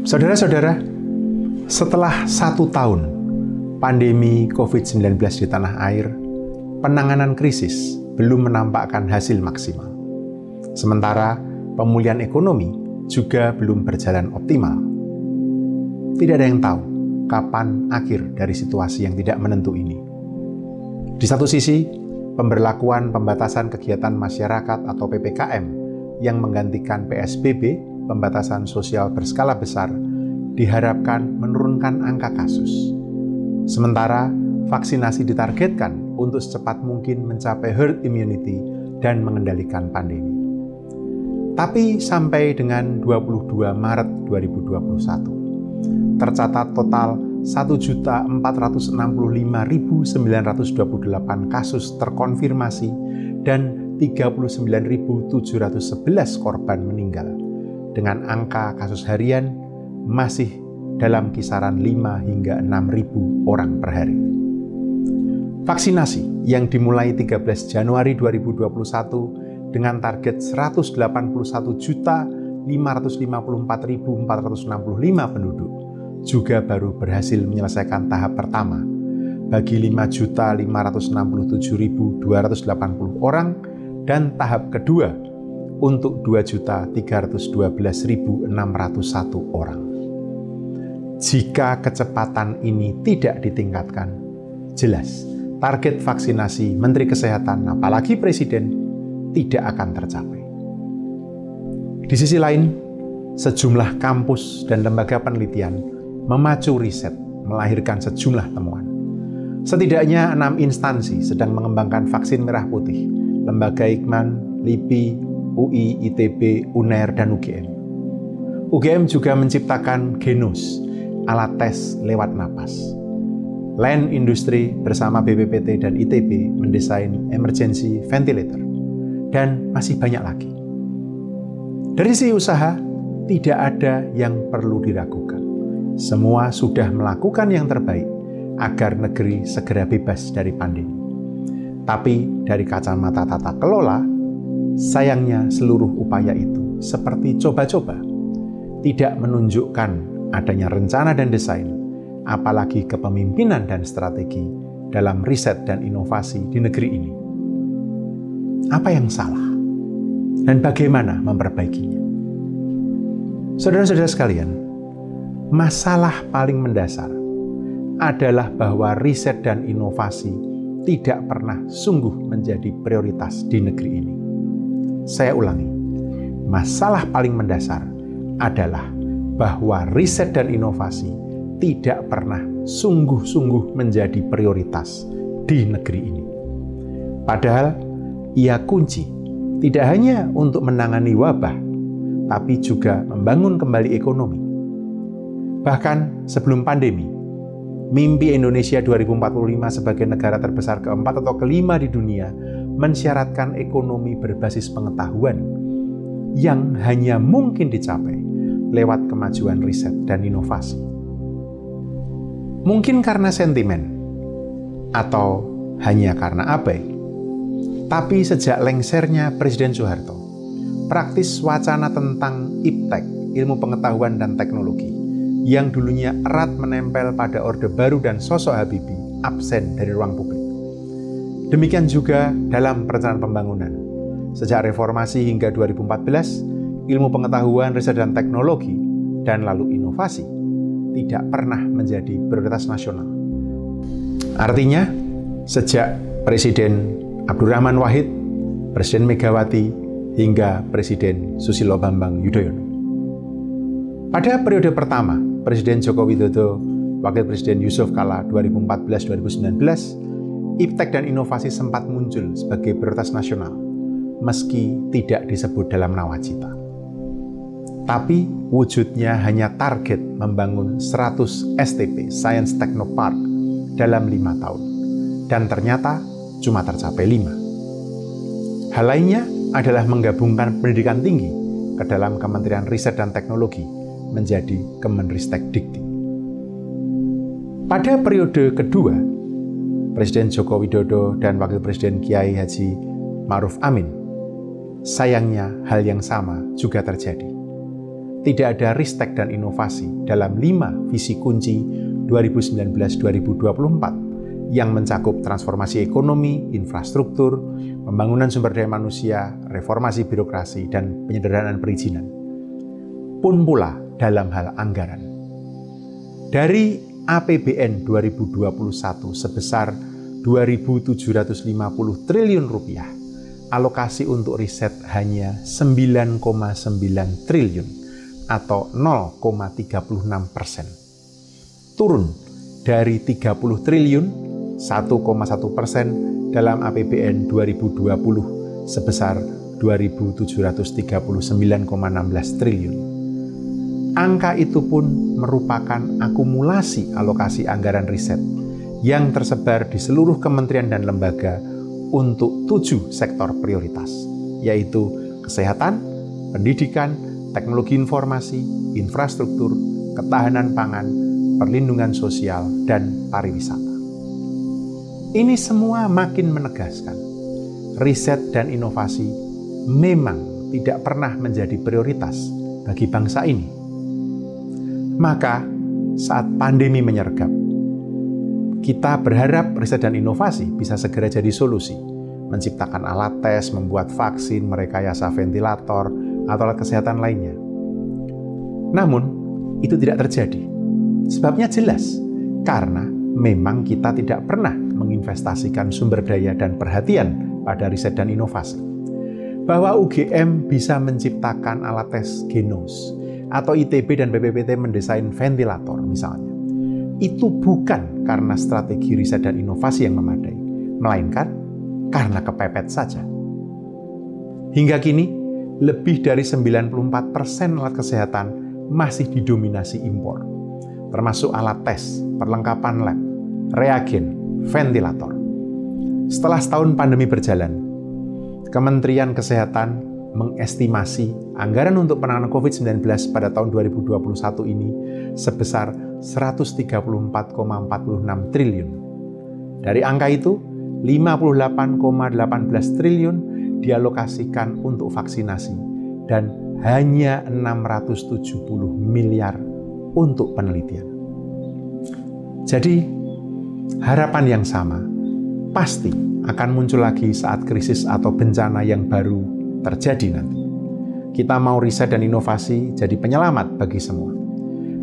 Saudara-saudara, setelah 1 tahun pandemi COVID-19 di tanah air, penanganan krisis belum menampakkan hasil maksimal. Sementara pemulihan ekonomi juga belum berjalan optimal. Tidak ada yang tahu kapan akhir dari situasi yang tidak menentu ini. Di satu sisi, pemberlakuan pembatasan kegiatan masyarakat atau PPKM yang menggantikan PSBB, pembatasan sosial berskala besar, diharapkan menurunkan angka kasus. Sementara, vaksinasi ditargetkan untuk secepat mungkin mencapai herd immunity dan mengendalikan pandemi. Tapi sampai dengan 22 Maret 2021, tercatat total 1.465.928 kasus terkonfirmasi dan 39.711 korban meninggal, dengan angka kasus harian masih dalam kisaran 5 hingga 6.000 orang per hari. Vaksinasi yang dimulai 13 Januari 2021 dengan target 181.554.465 penduduk juga baru berhasil menyelesaikan tahap pertama bagi 5.567.280 orang dan tahap kedua untuk 2.312.601 orang. Jika kecepatan ini tidak ditingkatkan, jelas target vaksinasi Menteri Kesehatan, apalagi Presiden, tidak akan tercapai. Di sisi lain, sejumlah kampus dan lembaga penelitian memacu riset melahirkan sejumlah temuan. Setidaknya 6 instansi sedang mengembangkan vaksin merah putih, lembaga Ikman, Lipi, UI, ITB, Unair, dan UGM. UGM juga menciptakan genos, alat tes lewat napas. LAN Industri bersama BPPT dan ITB mendesain emergency ventilator. Dan masih banyak lagi. Dari sisi usaha, tidak ada yang perlu diragukan. Semua sudah melakukan yang terbaik agar negeri segera bebas dari pandemi. Tapi dari kacamata tata kelola, sayangnya seluruh upaya itu seperti coba-coba, tidak menunjukkan adanya rencana dan desain, apalagi kepemimpinan dan strategi dalam riset dan inovasi di negeri ini. Apa yang salah? Dan bagaimana memperbaikinya? Saudara-saudara sekalian, masalah paling mendasar adalah bahwa riset dan inovasi tidak pernah sungguh menjadi prioritas di negeri ini. Saya ulangi, masalah paling mendasar adalah bahwa riset dan inovasi tidak pernah sungguh-sungguh menjadi prioritas di negeri ini. Padahal, ia kunci tidak hanya untuk menangani wabah, tapi juga membangun kembali ekonomi. Bahkan sebelum pandemi, mimpi Indonesia 2045 sebagai negara terbesar keempat atau kelima di dunia mensyaratkan ekonomi berbasis pengetahuan yang hanya mungkin dicapai lewat kemajuan riset dan inovasi. Mungkin karena sentimen, atau hanya karena abai. Tapi sejak lengsernya Presiden Soeharto, praktis wacana tentang IPTEK, ilmu pengetahuan dan teknologi, yang dulunya erat menempel pada Orde Baru dan sosok Habibie, absen dari ruang publik. Demikian juga dalam perencanaan pembangunan. Sejak reformasi hingga 2014, ilmu pengetahuan, riset dan teknologi, dan lalu inovasi, tidak pernah menjadi prioritas nasional. Artinya, sejak Presiden Abdurrahman Wahid, Presiden Megawati, hingga Presiden Susilo Bambang Yudhoyono. Pada periode pertama, Presiden Joko Widodo, Wakil Presiden Yusuf Kala 2014-2019, IPTEK dan inovasi sempat muncul sebagai prioritas nasional, meski tidak disebut dalam nawacita. tapi wujudnya hanya target membangun 100 STP, Science Technopark, dalam 5 tahun. Dan ternyata cuma tercapai 5. Hal lainnya adalah menggabungkan pendidikan tinggi ke dalam Kementerian Riset dan Teknologi menjadi Kemenristekdikti. Pada periode kedua, Presiden Joko Widodo dan Wakil Presiden Kiai Haji Maruf Amin, sayangnya hal yang sama juga terjadi. Tidak ada ristek dan inovasi dalam 5 visi kunci 2019-2024 yang mencakup transformasi ekonomi, infrastruktur, pembangunan sumber daya manusia, reformasi birokrasi, dan penyederhanaan perizinan. Pun pula dalam hal anggaran. Dari APBN 2021 sebesar 2.750 triliun rupiah, alokasi untuk riset hanya 9,9 triliun atau 0,36%. Turun dari 30 triliun 1,1% dalam APBN 2020 sebesar 2.739,16 triliun. Angka itu pun merupakan akumulasi alokasi anggaran riset yang tersebar di seluruh kementerian dan lembaga untuk 7 sektor prioritas, yaitu kesehatan, pendidikan, teknologi informasi, infrastruktur, ketahanan pangan, perlindungan sosial, dan pariwisata. Ini semua makin menegaskan, riset dan inovasi memang tidak pernah menjadi prioritas bagi bangsa ini. Maka, saat pandemi menyergap, kita berharap riset dan inovasi bisa segera jadi solusi, menciptakan alat tes, membuat vaksin, merekayasa ventilator, atau alat kesehatan lainnya. Namun, itu tidak terjadi. Sebabnya jelas, karena memang kita tidak pernah menginvestasikan sumber daya dan perhatian pada riset dan inovasi. Bahwa UGM bisa menciptakan alat tes genos, atau ITB dan BPPT mendesain ventilator misalnya, itu bukan karena strategi riset dan inovasi yang memadai, melainkan karena kepepet saja. Hingga kini, lebih dari 94% alat kesehatan masih didominasi impor, termasuk alat tes, perlengkapan lab, reagen, ventilator. Setelah setahun pandemi berjalan, Kementerian Kesehatan mengestimasi anggaran untuk penanganan COVID-19 pada tahun 2021 ini sebesar 134,46 triliun. Dari angka itu, 58,18 triliun dialokasikan untuk vaksinasi dan hanya 670 miliar untuk penelitian. Jadi, harapan yang sama pasti akan muncul lagi saat krisis atau bencana yang baru terjadi nanti. Kita mau riset dan inovasi jadi penyelamat bagi semua.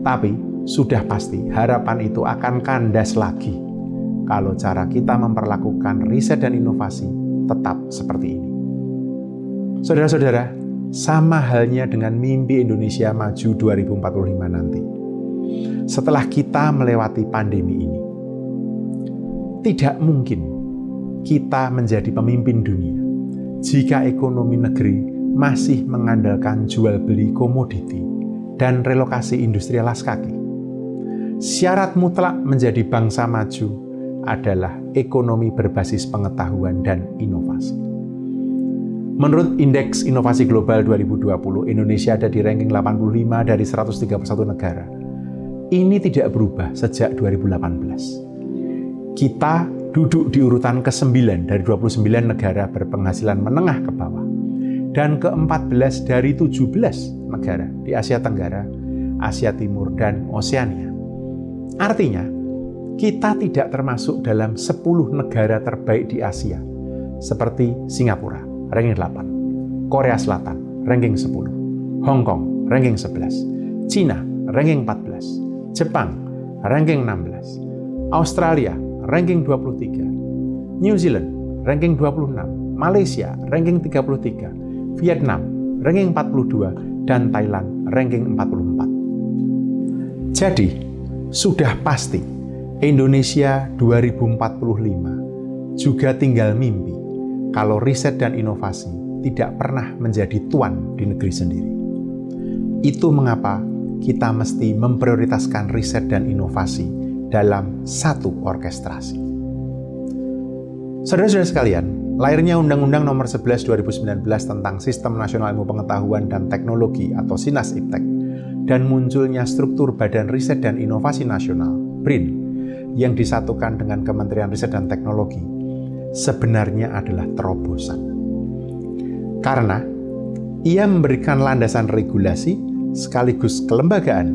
Tapi, sudah pasti harapan itu akan kandas lagi kalau cara kita memperlakukan riset dan inovasi tetap seperti ini. Saudara-saudara, sama halnya dengan mimpi Indonesia Maju 2045 nanti. Setelah kita melewati pandemi ini, tidak mungkin kita menjadi pemimpin dunia jika ekonomi negeri masih mengandalkan jual-beli komoditi dan relokasi industri alas kaki. Syarat mutlak menjadi bangsa maju adalah ekonomi berbasis pengetahuan dan inovasi. Menurut Indeks Inovasi Global 2020, Indonesia ada di ranking 85 dari 131 negara. Ini tidak berubah sejak 2018. Kita duduk di urutan ke-9 dari 29 negara berpenghasilan menengah ke bawah, dan ke-14 dari 17 negara di Asia Tenggara, Asia Timur, dan Oseania. Artinya, kita tidak termasuk dalam 10 negara terbaik di Asia, seperti Singapura, ranking 8, Korea Selatan, ranking 10, Hong Kong, ranking 11, Cina, ranking 14, Jepang, ranking 16, Australia, ranking 23, New Zealand, ranking 26, Malaysia, ranking 33, Vietnam, ranking 42, dan Thailand, ranking 44. Jadi, sudah pasti, Indonesia 2045 juga tinggal mimpi kalau riset dan inovasi tidak pernah menjadi tuan di negeri sendiri. Itu mengapa kita mesti memprioritaskan riset dan inovasi dalam satu orkestrasi. Saudara-saudara sekalian, lahirnya Undang-Undang Nomor 11 2019 tentang Sistem Nasional Ilmu Pengetahuan dan Teknologi atau Sinas Iptek dan munculnya struktur Badan Riset dan Inovasi Nasional (BRIN) yang disatukan dengan Kementerian Riset dan Teknologi sebenarnya adalah terobosan. Karena ia memberikan landasan regulasi sekaligus kelembagaan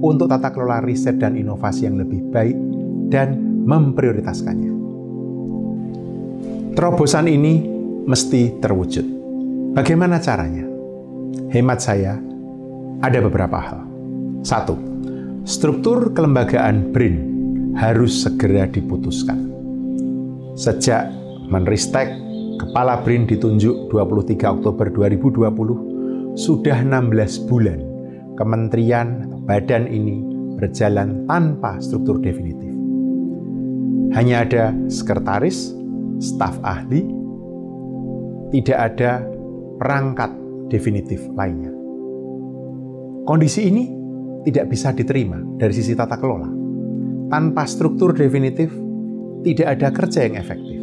untuk tata kelola riset dan inovasi yang lebih baik dan memprioritaskannya. Terobosan ini mesti terwujud. Bagaimana caranya? Hemat saya, ada beberapa hal. 1. Struktur kelembagaan BRIN harus segera diputuskan. Sejak Menristek, Kepala BRIN ditunjuk 23 Oktober 2020, sudah 16 bulan kementerian atau badan ini berjalan tanpa struktur definitif. Hanya ada sekretaris, staf ahli, tidak ada perangkat definitif lainnya. Kondisi ini tidak bisa diterima dari sisi tata kelola. Tanpa struktur definitif, tidak ada kerja yang efektif.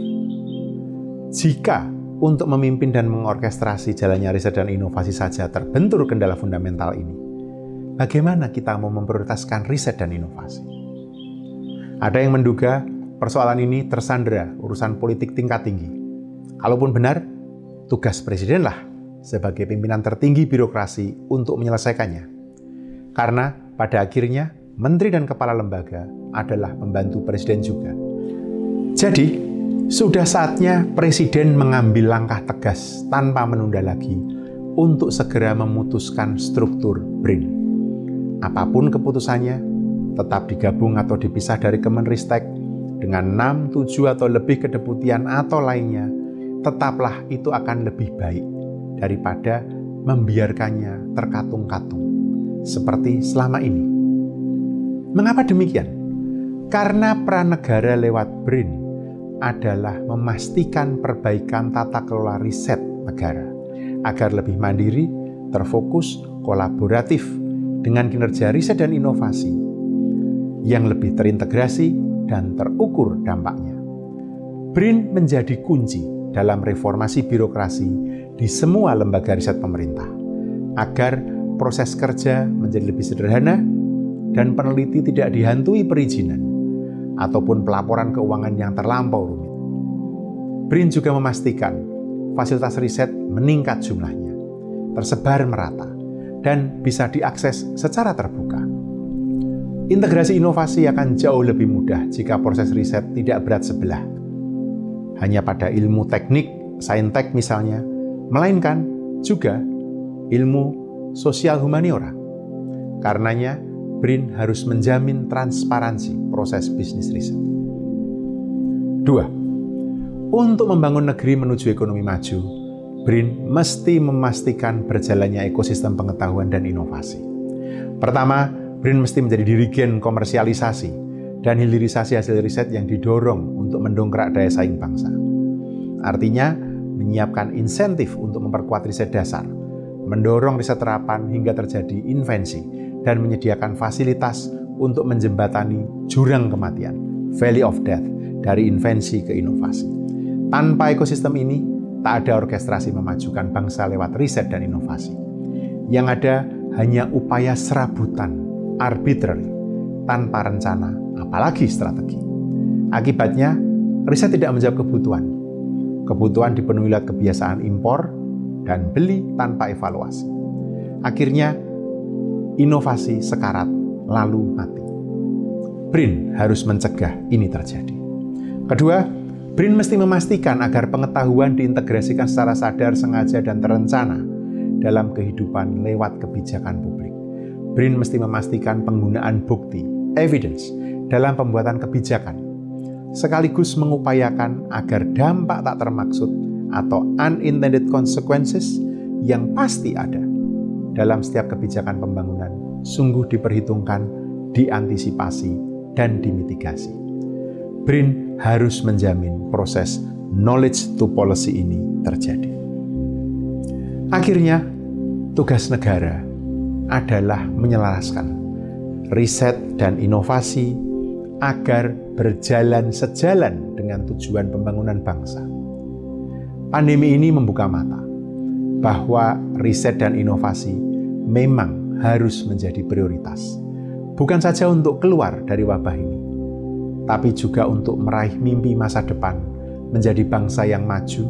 Jika untuk memimpin dan mengorkestrasi jalannya riset dan inovasi saja terbentur kendala fundamental ini, bagaimana kita mau memprioritaskan riset dan inovasi? Ada yang menduga persoalan ini tersandra urusan politik tingkat tinggi. Kalaupun benar, tugas presidenlah sebagai pimpinan tertinggi birokrasi untuk menyelesaikannya. Karena pada akhirnya, menteri dan kepala lembaga adalah pembantu presiden juga. Jadi, sudah saatnya Presiden mengambil langkah tegas tanpa menunda lagi untuk segera memutuskan struktur BRIN. Apapun keputusannya, tetap digabung atau dipisah dari Kemenristek dengan 6, 7, atau lebih kedeputian atau lainnya, tetaplah itu akan lebih baik daripada membiarkannya terkatung-katung seperti selama ini. Mengapa demikian? Karena pranegara lewat BRIN adalah memastikan perbaikan tata kelola riset negara agar lebih mandiri, terfokus, kolaboratif dengan kinerja riset dan inovasi yang lebih terintegrasi dan terukur dampaknya. BRIN menjadi kunci dalam reformasi birokrasi di semua lembaga riset pemerintah agar proses kerja menjadi lebih sederhana dan peneliti tidak dihantui perizinan ataupun pelaporan keuangan yang terlampau rumit. BRIN juga memastikan fasilitas riset meningkat jumlahnya, tersebar merata, dan bisa diakses secara terbuka. Integrasi inovasi akan jauh lebih mudah jika proses riset tidak berat sebelah. Hanya pada ilmu teknik, saintek misalnya, melainkan juga ilmu sosial humaniora. Karenanya, BRIN harus menjamin transparansi proses bisnis riset. 2. Untuk membangun negeri menuju ekonomi maju, BRIN mesti memastikan berjalannya ekosistem pengetahuan dan inovasi. Pertama, BRIN mesti menjadi dirigen komersialisasi dan hilirisasi hasil riset yang didorong untuk mendongkrak daya saing bangsa. Artinya, menyiapkan insentif untuk memperkuat riset dasar, mendorong riset terapan hingga terjadi invensi, dan menyediakan fasilitas untuk menjembatani jurang kematian, Valley of Death, dari invensi ke inovasi. Tanpa ekosistem ini, tak ada orkestrasi memajukan bangsa lewat riset dan inovasi. Yang ada hanya upaya serabutan, arbitrary, tanpa rencana, apalagi strategi. Akibatnya, riset tidak menjawab kebutuhan. Kebutuhan dipenuhi lewat kebiasaan impor dan beli tanpa evaluasi. Akhirnya, inovasi sekarat lalu mati. BRIN harus mencegah ini terjadi. Kedua, BRIN mesti memastikan agar pengetahuan diintegrasikan secara sadar, sengaja, dan terencana dalam kehidupan lewat kebijakan publik. BRIN mesti memastikan penggunaan bukti, evidence, dalam pembuatan kebijakan, sekaligus mengupayakan agar dampak tak termaksud atau unintended consequences yang pasti ada dalam setiap kebijakan pembangunan sungguh diperhitungkan, diantisipasi, dan dimitigasi. BRIN harus menjamin proses knowledge to policy ini terjadi. Akhirnya, tugas negara adalah menyelaraskan riset dan inovasi agar berjalan sejalan dengan tujuan pembangunan bangsa. Pandemi ini membuka mata bahwa riset dan inovasi memang harus menjadi prioritas, bukan saja untuk keluar dari wabah ini, tapi juga untuk meraih mimpi masa depan menjadi bangsa yang maju,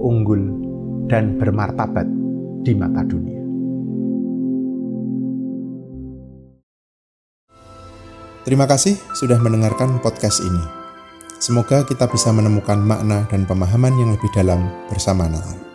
unggul, dan bermartabat di mata dunia. Terima kasih sudah mendengarkan podcast ini. Semoga kita bisa menemukan makna dan pemahaman yang lebih dalam bersama Nalar.